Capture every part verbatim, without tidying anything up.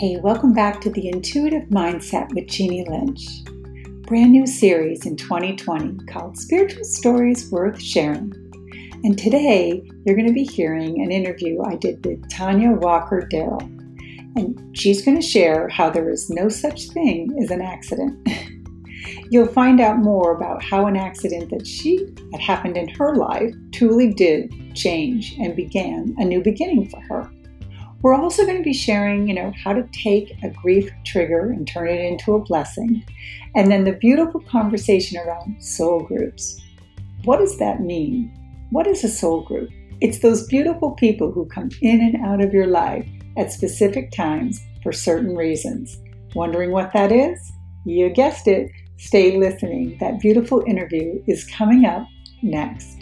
Hey, welcome back to The Intuitive Mindset with Jeannie Lynch, brand new series in twenty twenty called Spiritual Stories Worth Sharing. And today you're going to be hearing an interview I did with Tanya Walker Darul, and she's going to share how there is no such thing as an accident. You'll find out more about how an accident that she had happened in her life truly did change and began a new beginning for her. We're also going to be sharing, you know, how to take a grief trigger and turn it into a blessing, and then the beautiful conversation around soul groups. What does that mean? What is a soul group? It's those beautiful people who come in and out of your life at specific times for certain reasons. Wondering what that is? You guessed it. Stay listening. That beautiful interview is coming up next.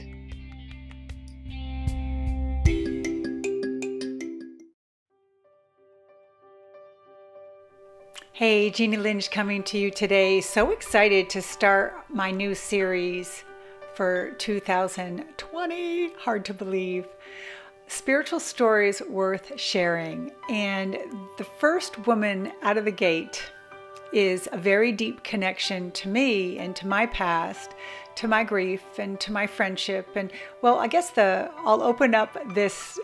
Hey, Jeannie Lynch coming to you today. So excited to start my new series for two thousand twenty. Hard to believe. Spiritual Stories Worth Sharing. And the first woman out of the gate is a very deep connection to me and to my past, to my grief, and to my friendship. And well, I guess the I'll open up this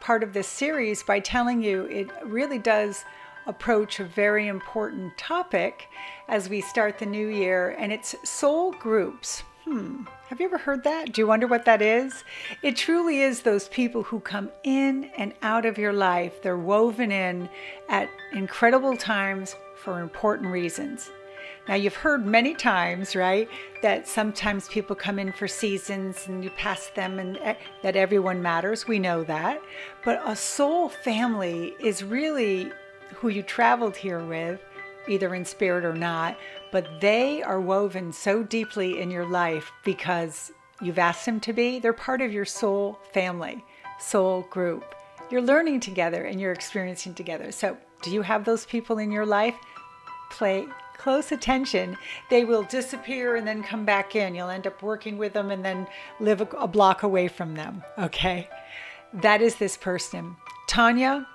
part of this series by telling you it really does approach a very important topic as we start the new year, and it's soul groups. Hmm. Have you ever heard that? Do you wonder what that is? It truly is those people who come in and out of your life. They're woven in at incredible times for important reasons. Now, you've heard many times, right, that sometimes people come in for seasons and you pass them, and that everyone matters. We know that. But a soul family is really who you traveled here with, either in spirit or not, but they are woven so deeply in your life because you've asked them to be. They're part of your soul family, soul group. You're learning together and you're experiencing together. So do you have those people in your life? Play close attention. They will disappear and then come back in. You'll end up working with them and then live a, a block away from them. Okay. That is this person, Tanya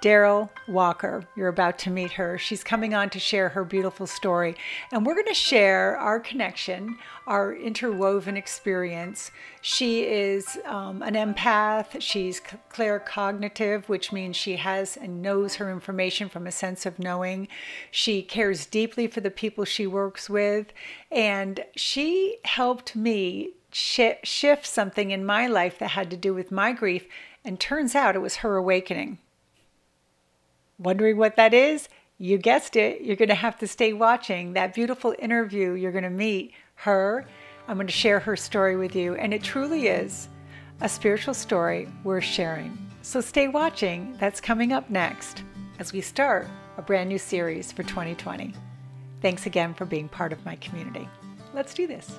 Darul Walker. You're about to meet her. She's coming on to share her beautiful story. And we're going to share our connection, our interwoven experience. She is um, an empath. She's claircognitive, which means she has and knows her information from a sense of knowing. She cares deeply for the people she works with. And she helped me sh- shift something in my life that had to do with my grief. And turns out it was her awakening. Wondering what that is? You guessed it. You're going to have to stay watching that beautiful interview. You're going to meet her. I'm going to share her story with you. And it truly is a spiritual story worth sharing. So stay watching. That's coming up next as we start a brand new series for twenty twenty. Thanks again for being part of my community. Let's do this.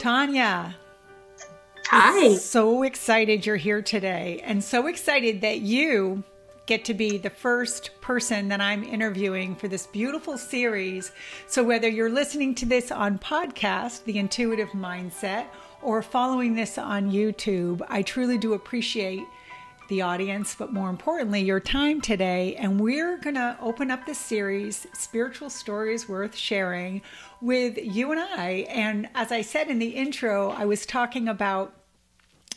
Tanya. Hi. So excited you're here today, and so excited that you get to be the first person that I'm interviewing for this beautiful series. So whether you're listening to this on podcast, The Intuitive Mindset, or following this on YouTube, I truly do appreciate the audience, but more importantly, your time today. And we're going to open up this series, Spiritual Stories Worth Sharing, with you and I. And as I said in the intro, I was talking about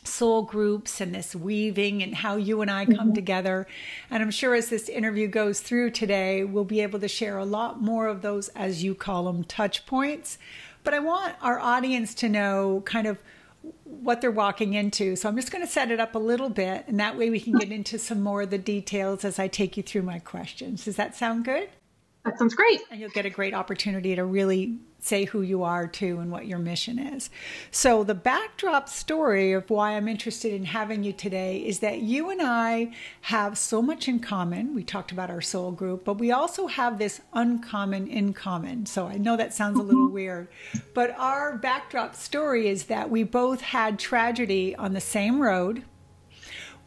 soul groups and this weaving and how you and I come mm-hmm. together. And I'm sure as this interview goes through today, we'll be able to share a lot more of those, as you call them, touch points. But I want our audience to know kind of what they're walking into. So I'm just going to set it up a little bit, and that way we can get into some more of the details as I take you through my questions. Does that sound good? That sounds great. And you'll get a great opportunity to really say who you are too and what your mission is. So the backdrop story of why I'm interested in having you today is that you and I have so much in common. We talked about our soul group, but we also have this uncommon in common. So I know that sounds a little weird, but our backdrop story is that we both had tragedy on the same road.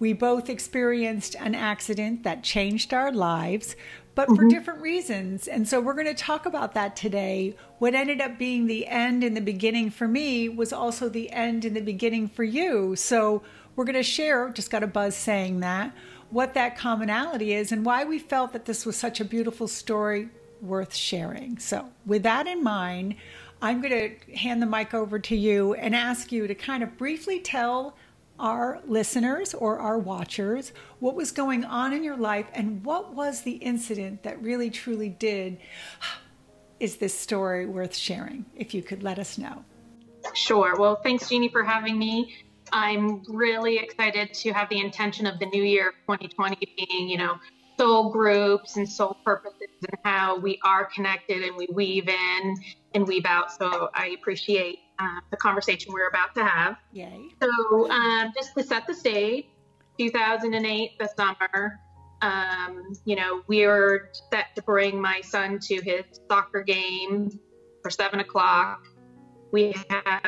We both experienced an accident that changed our lives, but mm-hmm. for different reasons. And so we're going to talk about that today. What ended up being the end in the beginning for me was also the end in the beginning for you. So we're going to share, just got a buzz saying that, what that commonality is and why we felt that this was such a beautiful story worth sharing. So with that in mind, I'm going to hand the mic over to you and ask you to kind of briefly tell our listeners or our watchers what was going on in your life and what was the incident that really truly did, is this story worth sharing? If you could let us know. Sure. Well, thanks, Jeannie, for having me. I'm really excited to have the intention of the new year of twenty twenty being, you know, soul groups and soul purposes and how we are connected and we weave in and weave out. So I appreciate uh, the conversation we're about to have. Yay. So um, just to set the stage, two thousand eight, the summer, um, you know, we were set to bring my son to his soccer game for seven o'clock. We had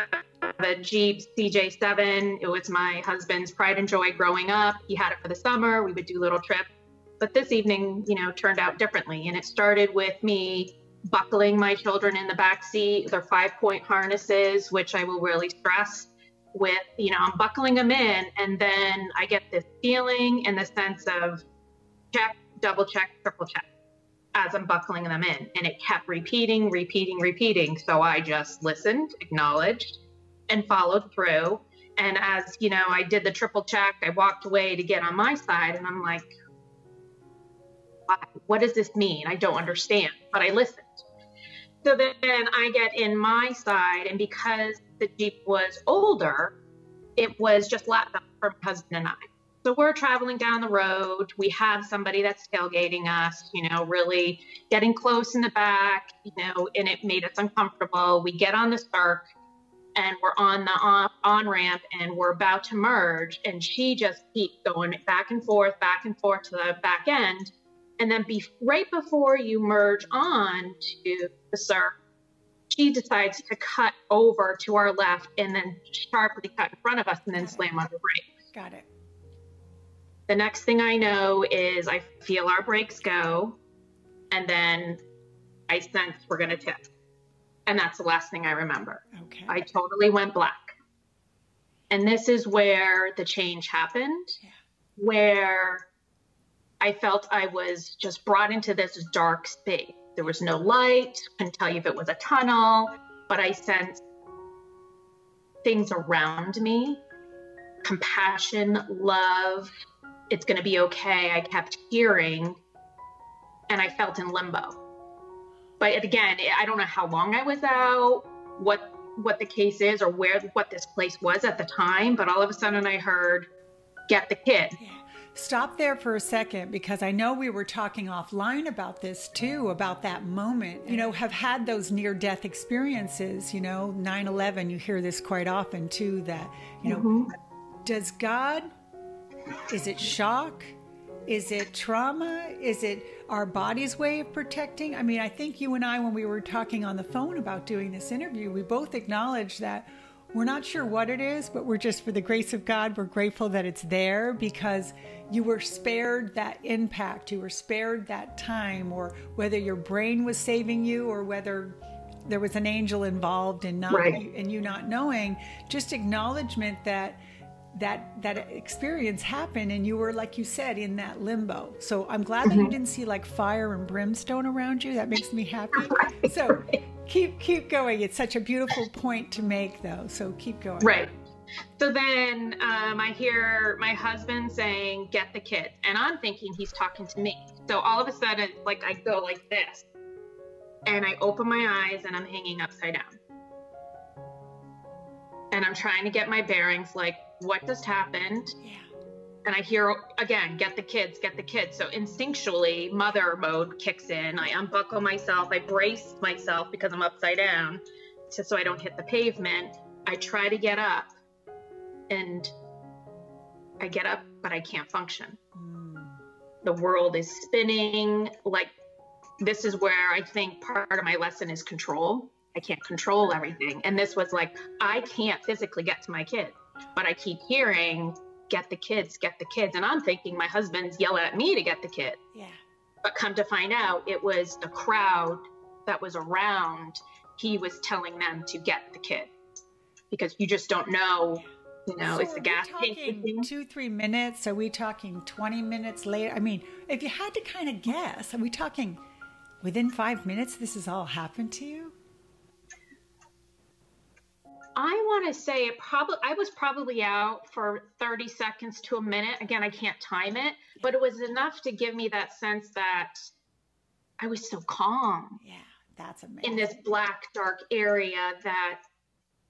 a Jeep C J seven. It was my husband's pride and joy growing up. He had it for the summer. We would do little trips. But this evening, you know, turned out differently. And it started with me buckling my children in the back seat, their five point harnesses, which I will really stress with, you know, I'm buckling them in. And then I get this feeling and the sense of check, double check, triple check as I'm buckling them in. And it kept repeating, repeating, repeating. So I just listened, acknowledged, and followed through. And as, you know, I did the triple check, I walked away to get on my side and I'm like, what does this mean? I don't understand, but I listened. So then I get in my side, and because the Jeep was older, it was just lapped up from my husband and I. So we're traveling down the road. We have somebody that's tailgating us, you know, really getting close in the back, you know, and it made us uncomfortable. We get on the Cirque, and we're on the on, on ramp, and we're about to merge, and she just keeps going back and forth, back and forth to the back end. And then be, right before you merge on to the Cirque, she decides to cut over to our left and then sharply cut in front of us and then slam on the brake. Got it. The next thing I know is I feel our brakes go, and then I sense we're going to tip. And that's the last thing I remember. Okay. I totally went black. And this is where the change happened, yeah. where I felt I was just brought into this dark space. There was no light, couldn't tell you if it was a tunnel, but I sensed things around me, compassion, love, it's gonna be okay. I kept hearing, and I felt in limbo. But again, I don't know how long I was out, what, what the case is or where, what this place was at the time, but all of a sudden I heard, get the kid. Yeah. Stop there for a second, because I know we were talking offline about this too, about that moment, you know, have had those near-death experiences, you know, nine eleven, you hear this quite often too, that, you know, mm-hmm. does God, is it shock? Is it trauma? Is it our body's way of protecting? I mean, I think you and I, when we were talking on the phone about doing this interview, we both acknowledged that we're not sure what it is, but we're just, for the grace of God, we're grateful that it's there, because you were spared that impact. You were spared that time, or whether your brain was saving you or whether there was an angel involved and not, right. and you not knowing, just acknowledgement that that that experience happened and you were, like you said, in that limbo. So I'm glad mm-hmm. that you didn't see like fire and brimstone around you. That makes me happy. Right, so. Right. Keep keep going. It's such a beautiful point to make, though. So keep going. Right. So then um, I hear my husband saying, "Get the kid," and I'm thinking he's talking to me. So all of a sudden, like I go like this, and I open my eyes, and I'm hanging upside down, and I'm trying to get my bearings. Like, what just happened? Yeah. And I hear again, get the kids, get the kids. So instinctually, mother mode kicks in. I unbuckle myself. I brace myself because I'm upside down, just so I don't hit the pavement. I try to get up, and I get up, but I can't function. Mm. The world is spinning. Like, this is where I think part of my lesson is control. I can't control everything. And this was like, I can't physically get to my kid, but I keep hearing, get the kids, get the kids. And I'm thinking my husband's yelling at me to get the kid. Yeah. But come to find out, it was the crowd that was around. He was telling them to get the kid, because you just don't know, you know, so is the gas tank two, three minutes? Are we talking twenty minutes later? I mean, if you had to kind of guess, are we talking within five minutes this has all happened to you? I want to say it probably, I was probably out for thirty seconds to a minute. Again, I can't time it, but it was enough to give me that sense that I was so calm. Yeah, that's amazing. In this black, dark area, that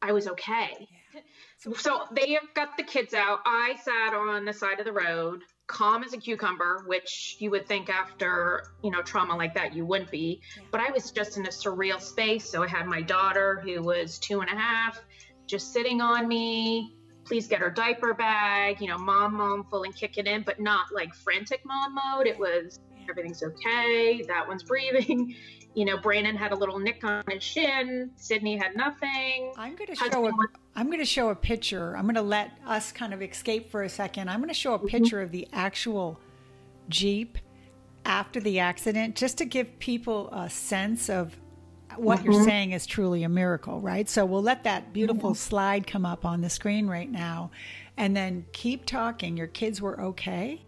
I was okay. Yeah. So, so they have got the kids out. I sat on the side of the road, calm as a cucumber, which you would think after, you know, trauma like that, you wouldn't be. Yeah. But I was just in a surreal space. So I had my daughter, who was two and a half, just sitting on me. Please get her diaper bag, you know, mom, mom, full and kick it in, but not like frantic mom mode. It was, everything's okay. That one's breathing. You know, Brandon had a little nick on his shin. Sydney had nothing. I'm going to show a, I'm going to show a picture. I'm going to let us kind of escape for a second. I'm going to show a picture mm-hmm. of the actual Jeep after the accident, just to give people a sense of what mm-hmm. you're saying is truly a miracle, right? So we'll let that beautiful mm-hmm. slide come up on the screen right now, and then keep talking. Your kids were okay?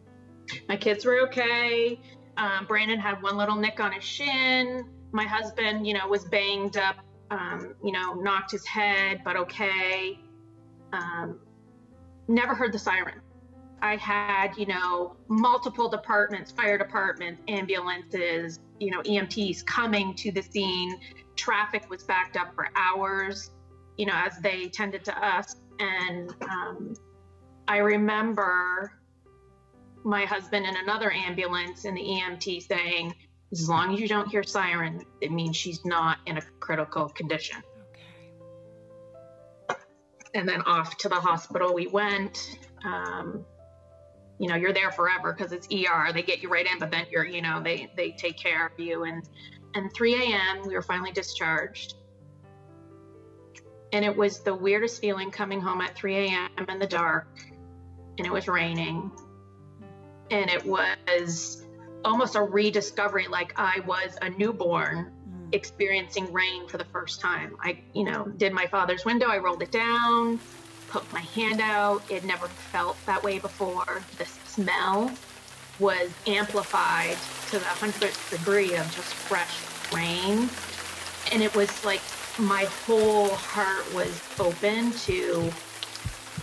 My kids were okay. Um, Brandon had one little nick on his shin. My husband, you know, was banged up, um, you know, knocked his head, but okay. Um, never heard the siren. I had, you know, multiple departments, fire department, ambulances, you know, E M Ts coming to the scene. Traffic was backed up for hours, you know, as they tended to us. And um, I remember my husband in another ambulance and the E M T saying, as long as you don't hear siren, it means she's not in a critical condition. Okay. And then off to the hospital we went. Um, you know, you're there forever because it's E R. They get you right in, but then you're, you know, they, they take care of you. And, and three a m we were finally discharged. And it was the weirdest feeling coming home at three a m in the dark, and it was raining. And it was almost a rediscovery, like I was a newborn mm. experiencing rain for the first time. I, you know, did my father's window, I rolled it down, put my hand out. It never felt that way before. The smell was amplified to the hundredth degree of just fresh rain. And it was like my whole heart was open to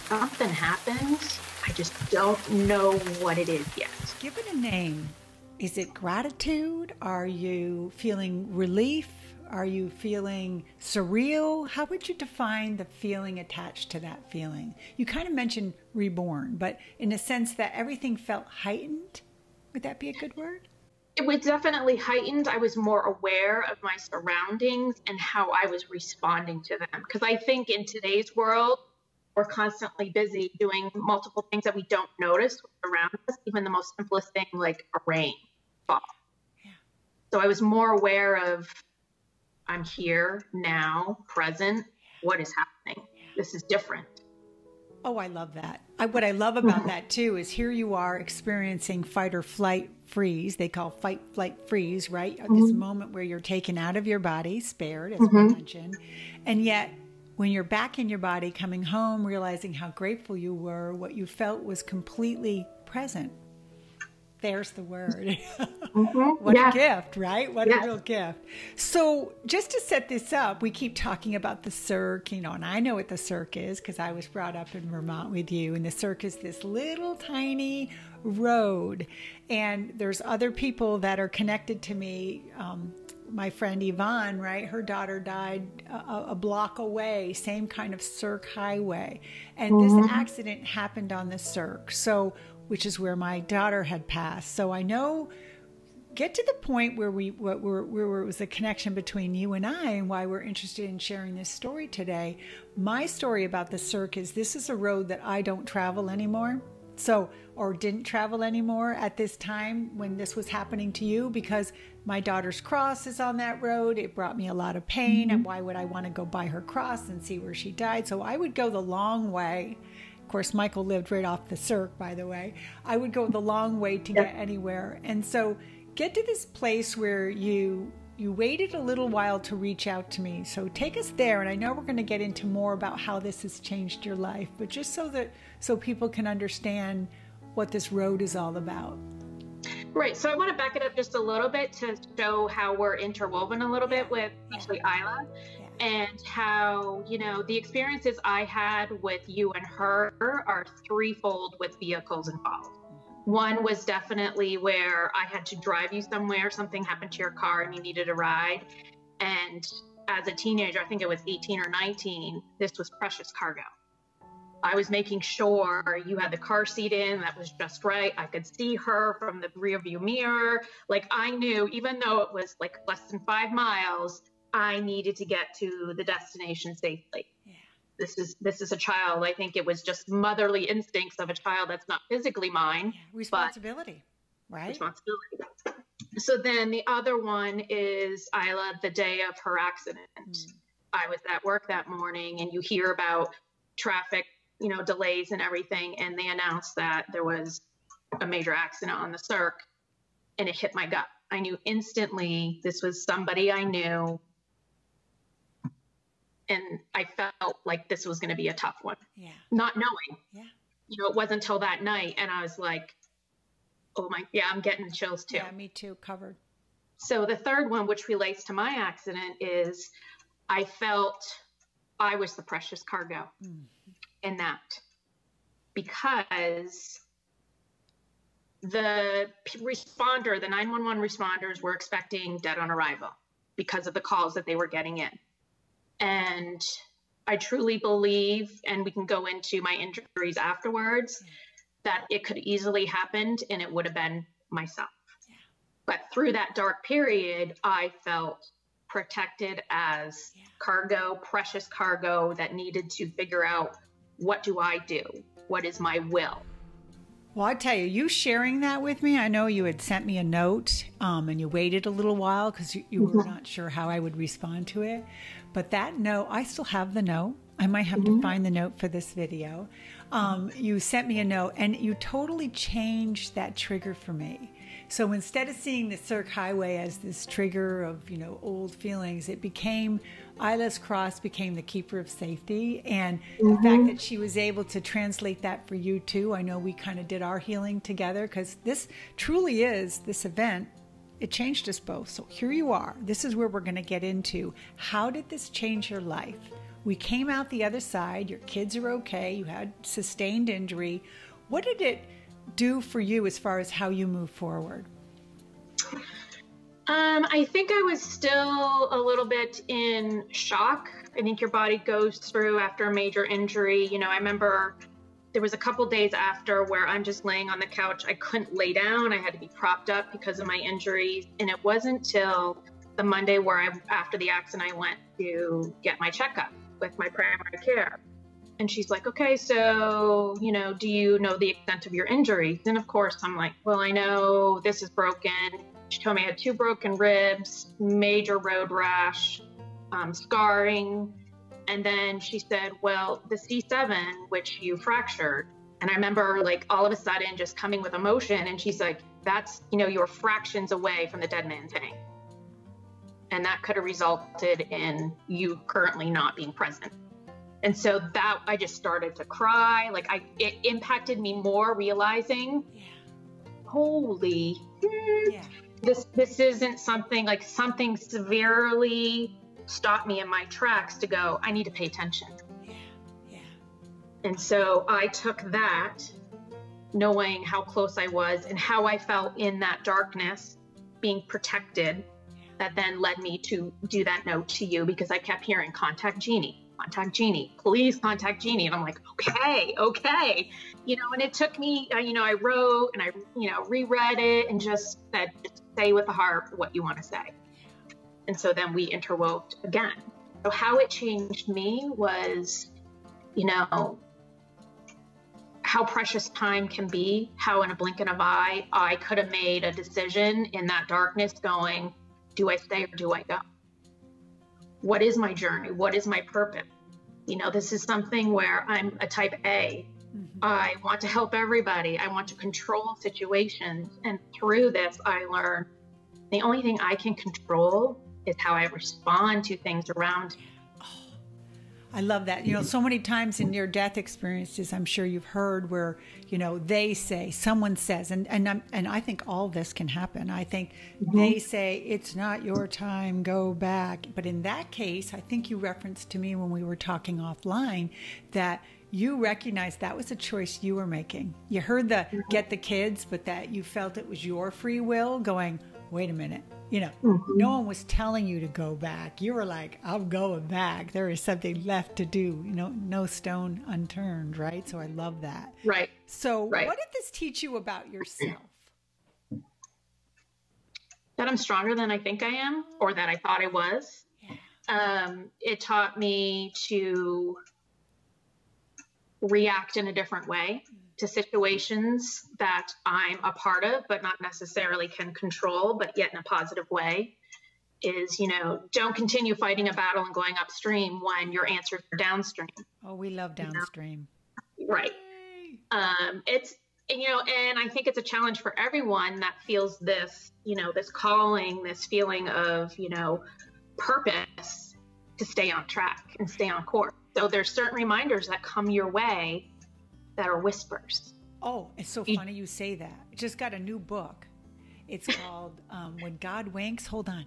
something happened. I just don't know what it is yet. Give it a name. Is it gratitude? Are you feeling relief? Are you feeling surreal? How would you define the feeling attached to that feeling? You kind of mentioned reborn, but in a sense that everything felt heightened. Would that be a good word? It was definitely heightened. I was more aware of my surroundings and how I was responding to them. Because I think in today's world, we're constantly busy doing multiple things that we don't notice around us, even the most simplest thing like a rainfall. Yeah. So I was more aware of, I'm here now, present, yeah. What is happening? Yeah. This is different. Oh, I love that. I, what I love about that too is here you are experiencing fight or flight freeze. They call fight, flight, freeze, right? Mm-hmm. This moment where you're taken out of your body, spared, as mm-hmm. we mentioned, and yet when you're back in your body, coming home, realizing how grateful you were, what you felt was completely present. There's the word. Mm-hmm. What yeah. a gift, right? What yeah. a real gift. So just to set this up, we keep talking about the Cirque, you know, and I know what the Cirque is because I was brought up in Vermont with you. And the Cirque is this little tiny road. And there's other people that are connected to me, um, my friend Yvonne, right? Her daughter died a, a block away, same kind of Cirque highway. And mm-hmm. this accident happened on the Cirque, so, which is where my daughter had passed. So I know, get to the point where we, what were, where it was a connection between you and I and why we're interested in sharing this story today. My story about the Cirque is this is a road that I don't travel anymore. So, or didn't travel anymore at this time when this was happening to you, because my daughter's cross is on that road. It brought me a lot of pain. Mm-hmm. And why would I want to go by her cross and see where she died? So I would go the long way. Of course, Michael lived right off the Cirque, by the way. I would go the long way to yeah. get anywhere. And so get to this place where you you waited a little while to reach out to me. So take us there, and I know we're going to get into more about how this has changed your life, but just so that so people can understand what this road is all about. Right, so I want to back it up just a little bit to show how we're interwoven a little bit with actually Isla, yeah. and how, you know, the experiences I had with you and her are threefold with vehicles involved. One was definitely where I had to drive you somewhere, something happened to your car and you needed a ride. And as a teenager, I think it was eighteen or nineteen, this was precious cargo. I was making sure you had the car seat in, that was just right. I could see her from the rearview mirror. Like, I knew, even though it was like less than five miles, I needed to get to the destination safely. Yeah. This is, this is a child. I think it was just motherly instincts of a child that's not physically mine. Yeah. Responsibility, right? Responsibility. So then the other one is Isla, the day of her accident. Mm. I was at work that morning, and you hear about traffic, you know, delays and everything. And they announced that there was a major accident on the Cirque, and it hit my gut. I knew instantly this was somebody I knew. And I felt like this was going to be a tough one. Yeah. Not knowing. Yeah. You know, it wasn't till that night. And I was like, oh my, yeah, I'm getting chills too. Yeah, me too. Covered. So the third one, which relates to my accident, is I felt I was the precious cargo. Mm. In that, because the responder, the nine one one responders were expecting dead on arrival because of the calls that they were getting in. And I truly believe, and we can go into my injuries afterwards, yeah. that it could easily happened and it would have been myself. Yeah. But through that dark period, I felt protected as yeah. cargo, precious cargo that needed to figure out, what do I do? What is my will? Well, I tell you, you sharing that with me, I know you had sent me a note um, and you waited a little while because you, you were not sure how I would respond to it. But that note, I still have the note. I might have mm-hmm. to find the note for this video. Um, you sent me a note, and you totally changed that trigger for me. So instead of seeing the Cirque Highway as this trigger of, you know, old feelings, it became, Isla's Cross became the keeper of safety. And mm-hmm. the fact that she was able to translate that for you too, I know we kind of did our healing together, because this truly is, this event, it changed us both. So here you are. This is where we're going to get into, how did this change your life? We came out the other side, your kids are okay, you had sustained injury. What did it do for you as far as how you move forward? Um, I think I was still a little bit in shock. I think your body goes through after a major injury. You know, I remember there was a couple days after where I'm just laying on the couch. I couldn't lay down. I had to be propped up because of my injuries. And it wasn't till the Monday where I, after the accident, I went to get my checkup with my primary care. And she's like, okay, so, you know, do you know the extent of your injuries? And of course, I'm like, well, I know this is broken. She told me I had two broken ribs, major road rash, um, scarring. And then she said, well, the C seven, which you fractured. And I remember, like, all of a sudden just coming with emotion. And she's like, that's, you know, you're fractions away from the dead man's hang. And that could have resulted in you currently not being present. And so that, I just started to cry. Like, I, it impacted me more, realizing, yeah. holy, yeah. this, this isn't something, like, something severely stopped me in my tracks to go, I need to pay attention. Yeah. Yeah. And so I took that, knowing how close I was and how I felt in that darkness, being protected, yeah. that then led me to do that note to you, because I kept hearing, contact Jeannie. Contact Jeannie, please contact Jeannie. And I'm like, okay, okay. You know, and it took me, you know, I wrote and I, you know, reread it and just said, just say with the heart what you want to say. And so then we interwove again. So how it changed me was, you know, how precious time can be, how in a blink of an eye, I could have made a decision in that darkness going, do I stay or do I go? What is my journey? What is my purpose? You know, this is something where I'm a type A. Mm-hmm. I want to help everybody. I want to control situations. And through this, I learned The only thing I can control is how I respond to things around me. Oh, I love that. You know, so many times in near-death experiences, I'm sure you've heard where, you know, they say, someone says, and and, I'm, and I think all this can happen. I think mm-hmm. they say, it's not your time, go back. But in that case, I think you referenced to me when we were talking offline that you recognized that was a choice you were making. You heard the get the kids, but that you felt it was your free will going, wait a minute, you know, mm-hmm. no one was telling you to go back. You were like, I'm going back. There is something left to do, you know, no stone unturned, right? So I love that. Right. So right. what did this teach you about yourself? That I'm stronger than I think I am, or that I thought I was. Yeah. Um, it taught me to react in a different way to situations that I'm a part of, but not necessarily can control, but yet in a positive way. Is, you know, don't continue fighting a battle and going upstream when your answers are downstream. Oh, we love downstream. You know? Right. Um, it's, you know, and I think it's a challenge for everyone that feels this, you know, this calling, this feeling of, you know, purpose to stay on track and stay on course. So there's certain reminders that come your way that are whispers. Oh, it's so funny you say that. I just got a new book. It's called um, When God Winks. Hold on.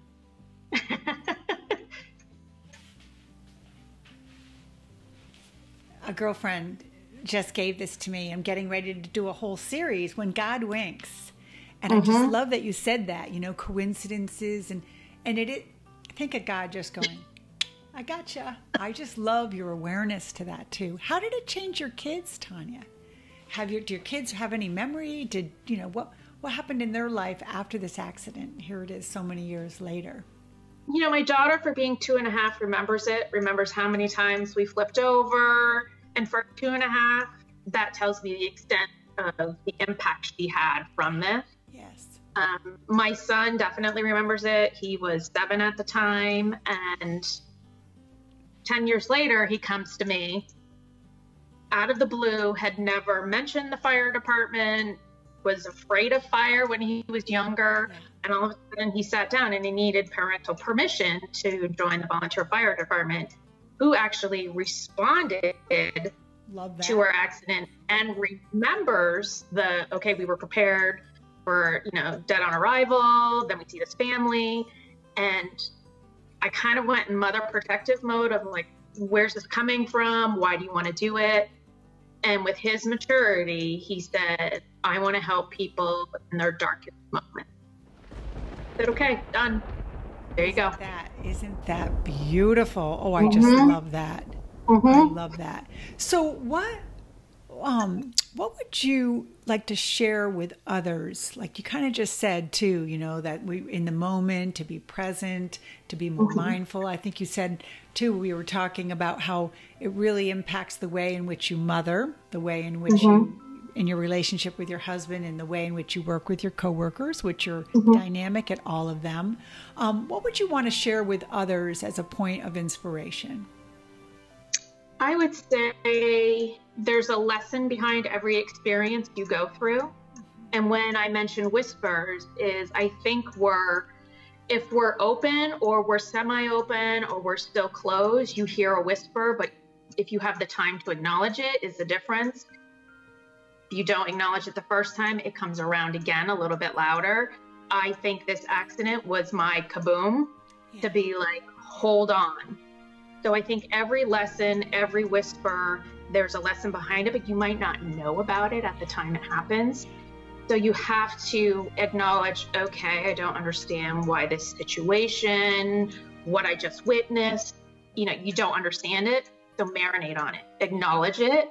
A girlfriend just gave this to me. I'm getting ready to do a whole series, When God Winks. And mm-hmm. I just love that you said that, you know, coincidences. And, and it, it, think of God just going, I gotcha. I just love your awareness to that too. How did it change your kids, Tanya? Have your, do your kids have any memory? Did, you know, what, what happened in their life after this accident? Here it is so many years later. You know, my daughter, for being two and a half, remembers it, remembers how many times we flipped over. And for two and a half, that tells me the extent of the impact she had from this. Yes. Um, my son definitely remembers it. He was seven at the time, and ten years later, he comes to me out of the blue, had never mentioned the fire department, was afraid of fire when he was younger. Yeah. And all of a sudden he sat down and he needed parental permission to join the volunteer fire department, who actually responded Love that. To our accident and remembers the, okay, we were prepared for, you know, dead on arrival. Then we see this family, and I kind of went in mother protective mode of like, where's this coming from? Why do you want to do it? And with his maturity, he said, I want to help people in their darkest moment. I said, okay, done. There you go. That, isn't that beautiful? Oh, I mm-hmm. just love that. Mm-hmm. I love that. So what, um, what would you like to share with others? Like you kind of just said too, you know, that we in the moment, to be present, to be more mm-hmm. mindful. I think you said too, we were talking about how it really impacts the way in which you mother, the way in which mm-hmm. you, in your relationship with your husband, and the way in which you work with your coworkers, which are mm-hmm. dynamic at all of them. Um, what would you want to share with others as a point of inspiration? I would say there's a lesson behind every experience you go through. And when I mention whispers is I think we're, if we're open or we're semi-open or we're still closed, you hear a whisper, but if you have the time to acknowledge it is the difference. If you don't acknowledge it the first time, it comes around again a little bit louder. I think this accident was my kaboom yeah. to be like, hold on. So I think every lesson, every whisper, there's a lesson behind it, but you might not know about it at the time it happens. So you have to acknowledge, okay, I don't understand why this situation, what I just witnessed, you know, you don't understand it. So marinate on it, acknowledge it,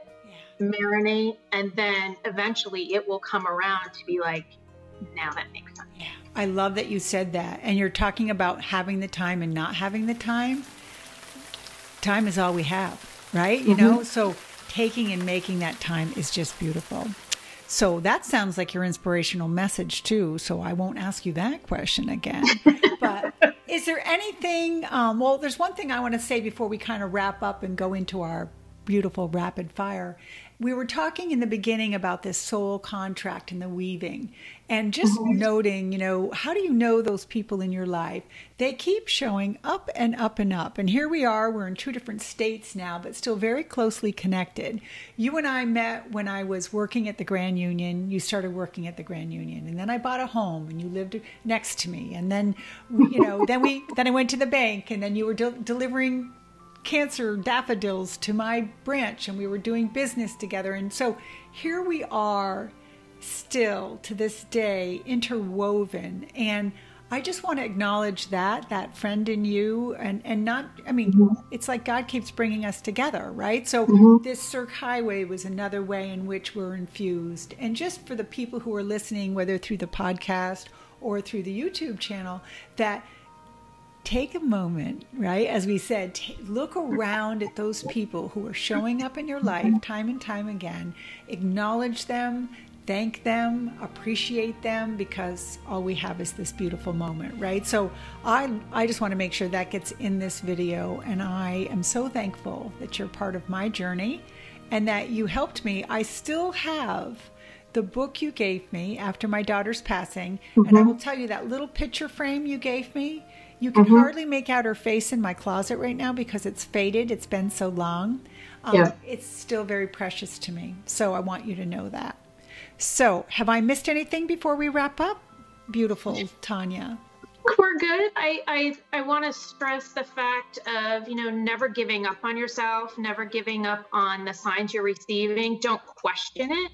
yeah. marinate, and then eventually it will come around to be like, now that makes sense. Yeah. I love that you said that. And you're talking about having the time and not having the time. Time is all we have, right? You mm-hmm. know, so taking and making that time is just beautiful. So that sounds like your inspirational message too. So I won't ask you that question again, but is there anything, um, well, there's one thing I want to say before we kind of wrap up and go into our beautiful rapid fire, we were talking in the beginning about this soul contract and the weaving, and just mm-hmm. noting, you know, how do you know those people in your life? They keep showing up and up and up. And here we are, we're in two different states now, but still very closely connected. You and I met when I was working at the Grand Union. You started working at the Grand Union, and then I bought a home and you lived next to me. And then, we, you know, then we, then I went to the bank, and then you were de- delivering cancer daffodils to my branch, and we were doing business together. And so here we are still to this day interwoven. And I just want to acknowledge that, that friend in you, and, and not, I mean, mm-hmm. it's like God keeps bringing us together, right? So mm-hmm. this Cirque Highway was another way in which we're infused. And just for the people who are listening, whether through the podcast or through the YouTube channel, that take a moment, right? As we said, t- look around at those people who are showing up in your life time and time again. Acknowledge them, thank them, appreciate them, because all we have is this beautiful moment, right? So I, I just want to make sure that gets in this video. And I am so thankful that you're part of my journey and that you helped me. I still have the book you gave me after my daughter's passing. Mm-hmm. And I will tell you, that little picture frame you gave me, you can mm-hmm. hardly make out her face in my closet right now because it's faded. It's been so long. Um, yeah. It's still very precious to me. So I want you to know that. So have I missed anything before we wrap up? Beautiful, Tanya. We're good. I, I, I want to stress the fact of, you know, never giving up on yourself, never giving up on the signs you're receiving. Don't question it.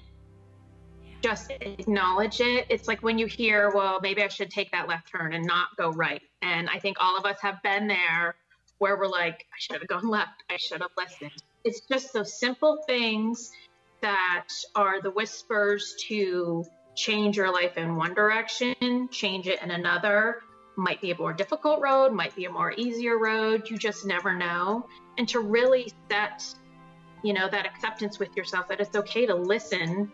Just acknowledge it. It's like when you hear, well, maybe I should take that left turn and not go right. And I think all of us have been there where we're like, I should have gone left. I should have listened. It's just those simple things that are the whispers to change your life in one direction, change it in another. Might be a more difficult road, might be a more easier road. You just never know. And to really set, you know, that acceptance with yourself that it's okay to listen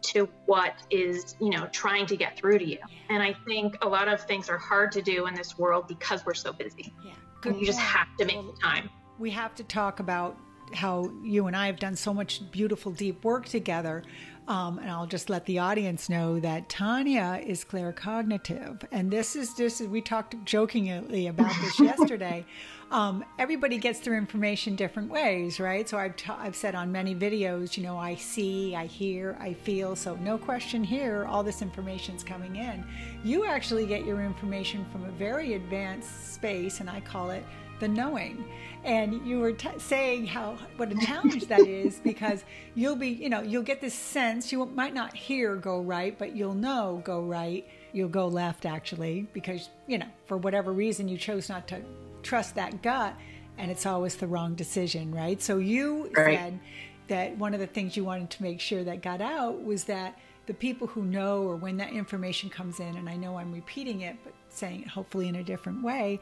to what is, you know, trying to get through to you. And I think a lot of things are hard to do in this world because we're so busy. Yeah, good. You just have to make the time. We have to talk about how you and I have done so much beautiful, deep work together. Um, and I'll just let the audience know that Tanya is claircognitive. And this is this is we talked jokingly about this yesterday. Um, everybody gets their information different ways, right? So I've, t- I've said on many videos, you know, I see, I hear, I feel. So no question here, all this information's coming in. You actually get your information from a very advanced space, and I call it the knowing. And you were t- saying how, what a challenge that is, because you'll be, you know, you'll get this sense, you might not hear go right, but you'll know go right, you'll go left actually, because, you know, for whatever reason you chose not to trust that gut, and it's always the wrong decision, right? So you right. said that one of the things you wanted to make sure that got out was that the people who know, or when that information comes in, and I know I'm repeating it, but saying it hopefully in a different way,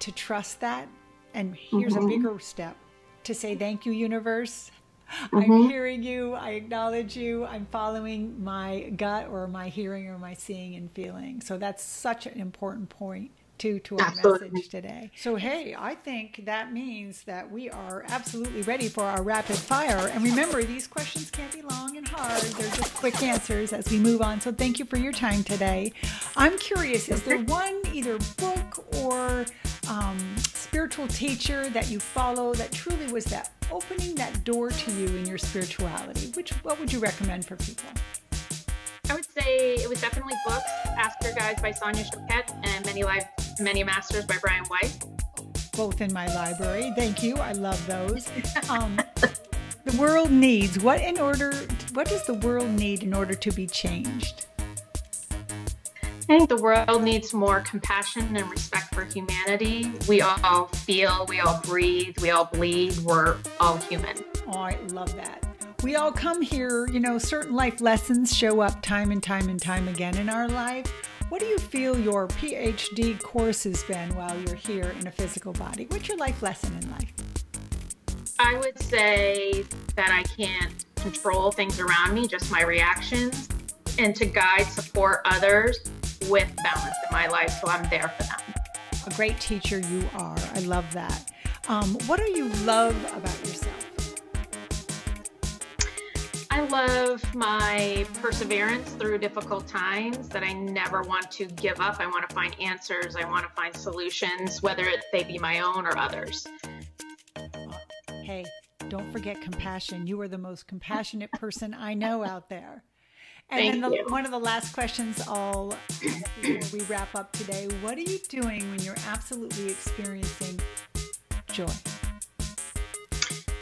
to trust that. And here's mm-hmm. a bigger step, to say, thank you, universe. Mm-hmm. I'm hearing you. I acknowledge you. I'm following my gut, or my hearing, or my seeing and feeling. So that's such an important point to, to our absolutely. Message today. So, hey, I think that means that we are absolutely ready for our rapid fire. And remember, these questions can't be long and hard. They're just quick answers as we move on. So thank you for your time today. I'm curious, is there one either book or um, spiritual teacher that you follow that truly was that opening that door to you in your spirituality? Which, what would you recommend for people? I would say it was definitely books. Ask Your Guides by Sonia Choquette and Many Lives, Many Masters by Brian Weiss. Both in my library. Thank you. I love those. Um, the world needs, what in order, what does the world need in order to be changed? I think the world needs more compassion and respect for humanity. We all feel, we all breathe, we all bleed, we're all human. Oh, I love that. We all come here, you know, certain life lessons show up time and time and time again in our life. What do you feel your P H D course has been while you're here in a physical body? What's your life lesson in life? I would say that I can't control things around me, just my reactions, and to guide, support others with balance in my life, so I'm there for them. A great teacher you are. I love that. Um, what do you love about yourself? I love my perseverance through difficult times, that I never want to give up. I want to find answers. I want to find solutions, whether they be my own or others. Hey, don't forget compassion. You are the most compassionate person I know out there. And Thank then the, you. One of the last questions I'll ask before we wrap up today, what are you doing when you're absolutely experiencing joy?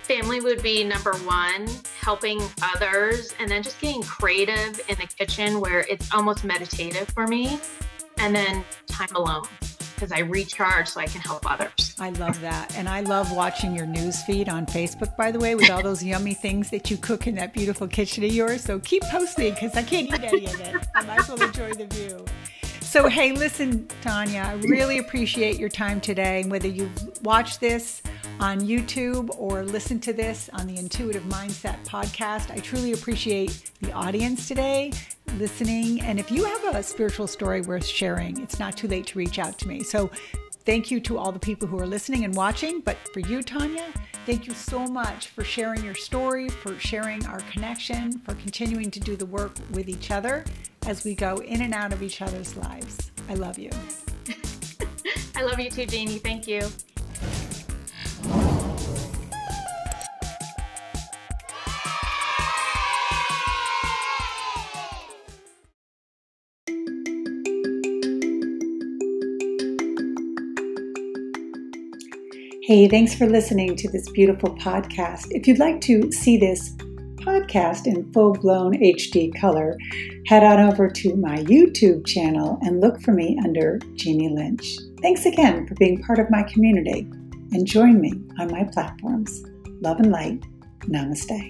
Family would be number one, helping others, and then just getting creative in the kitchen where it's almost meditative for me, and then time alone because I recharge so I can help others. I love that. And I love watching your news feed on Facebook, by the way, with all those yummy things that you cook in that beautiful kitchen of yours. So keep posting because I can't eat any of it. I might as well enjoy the view. So, hey, listen, Tanya, I really appreciate your time today. Whether you watch this on YouTube or listen to this on the Intuitive Mindset podcast, I truly appreciate the audience today listening. And if you have a spiritual story worth sharing, it's not too late to reach out to me. So thank you to all the people who are listening and watching. But for you, Tanya, thank you so much for sharing your story, for sharing our connection, for continuing to do the work with each other as we go in and out of each other's lives. I love you. I love you too, Jeannie. Thank you. Hey, thanks for listening to this beautiful podcast. If you'd like to see this podcast in full-blown H D color, head on over to my YouTube channel and look for me under Jeannie Lynch. Thanks again for being part of my community, and join me on my platforms. Love and light. Namaste.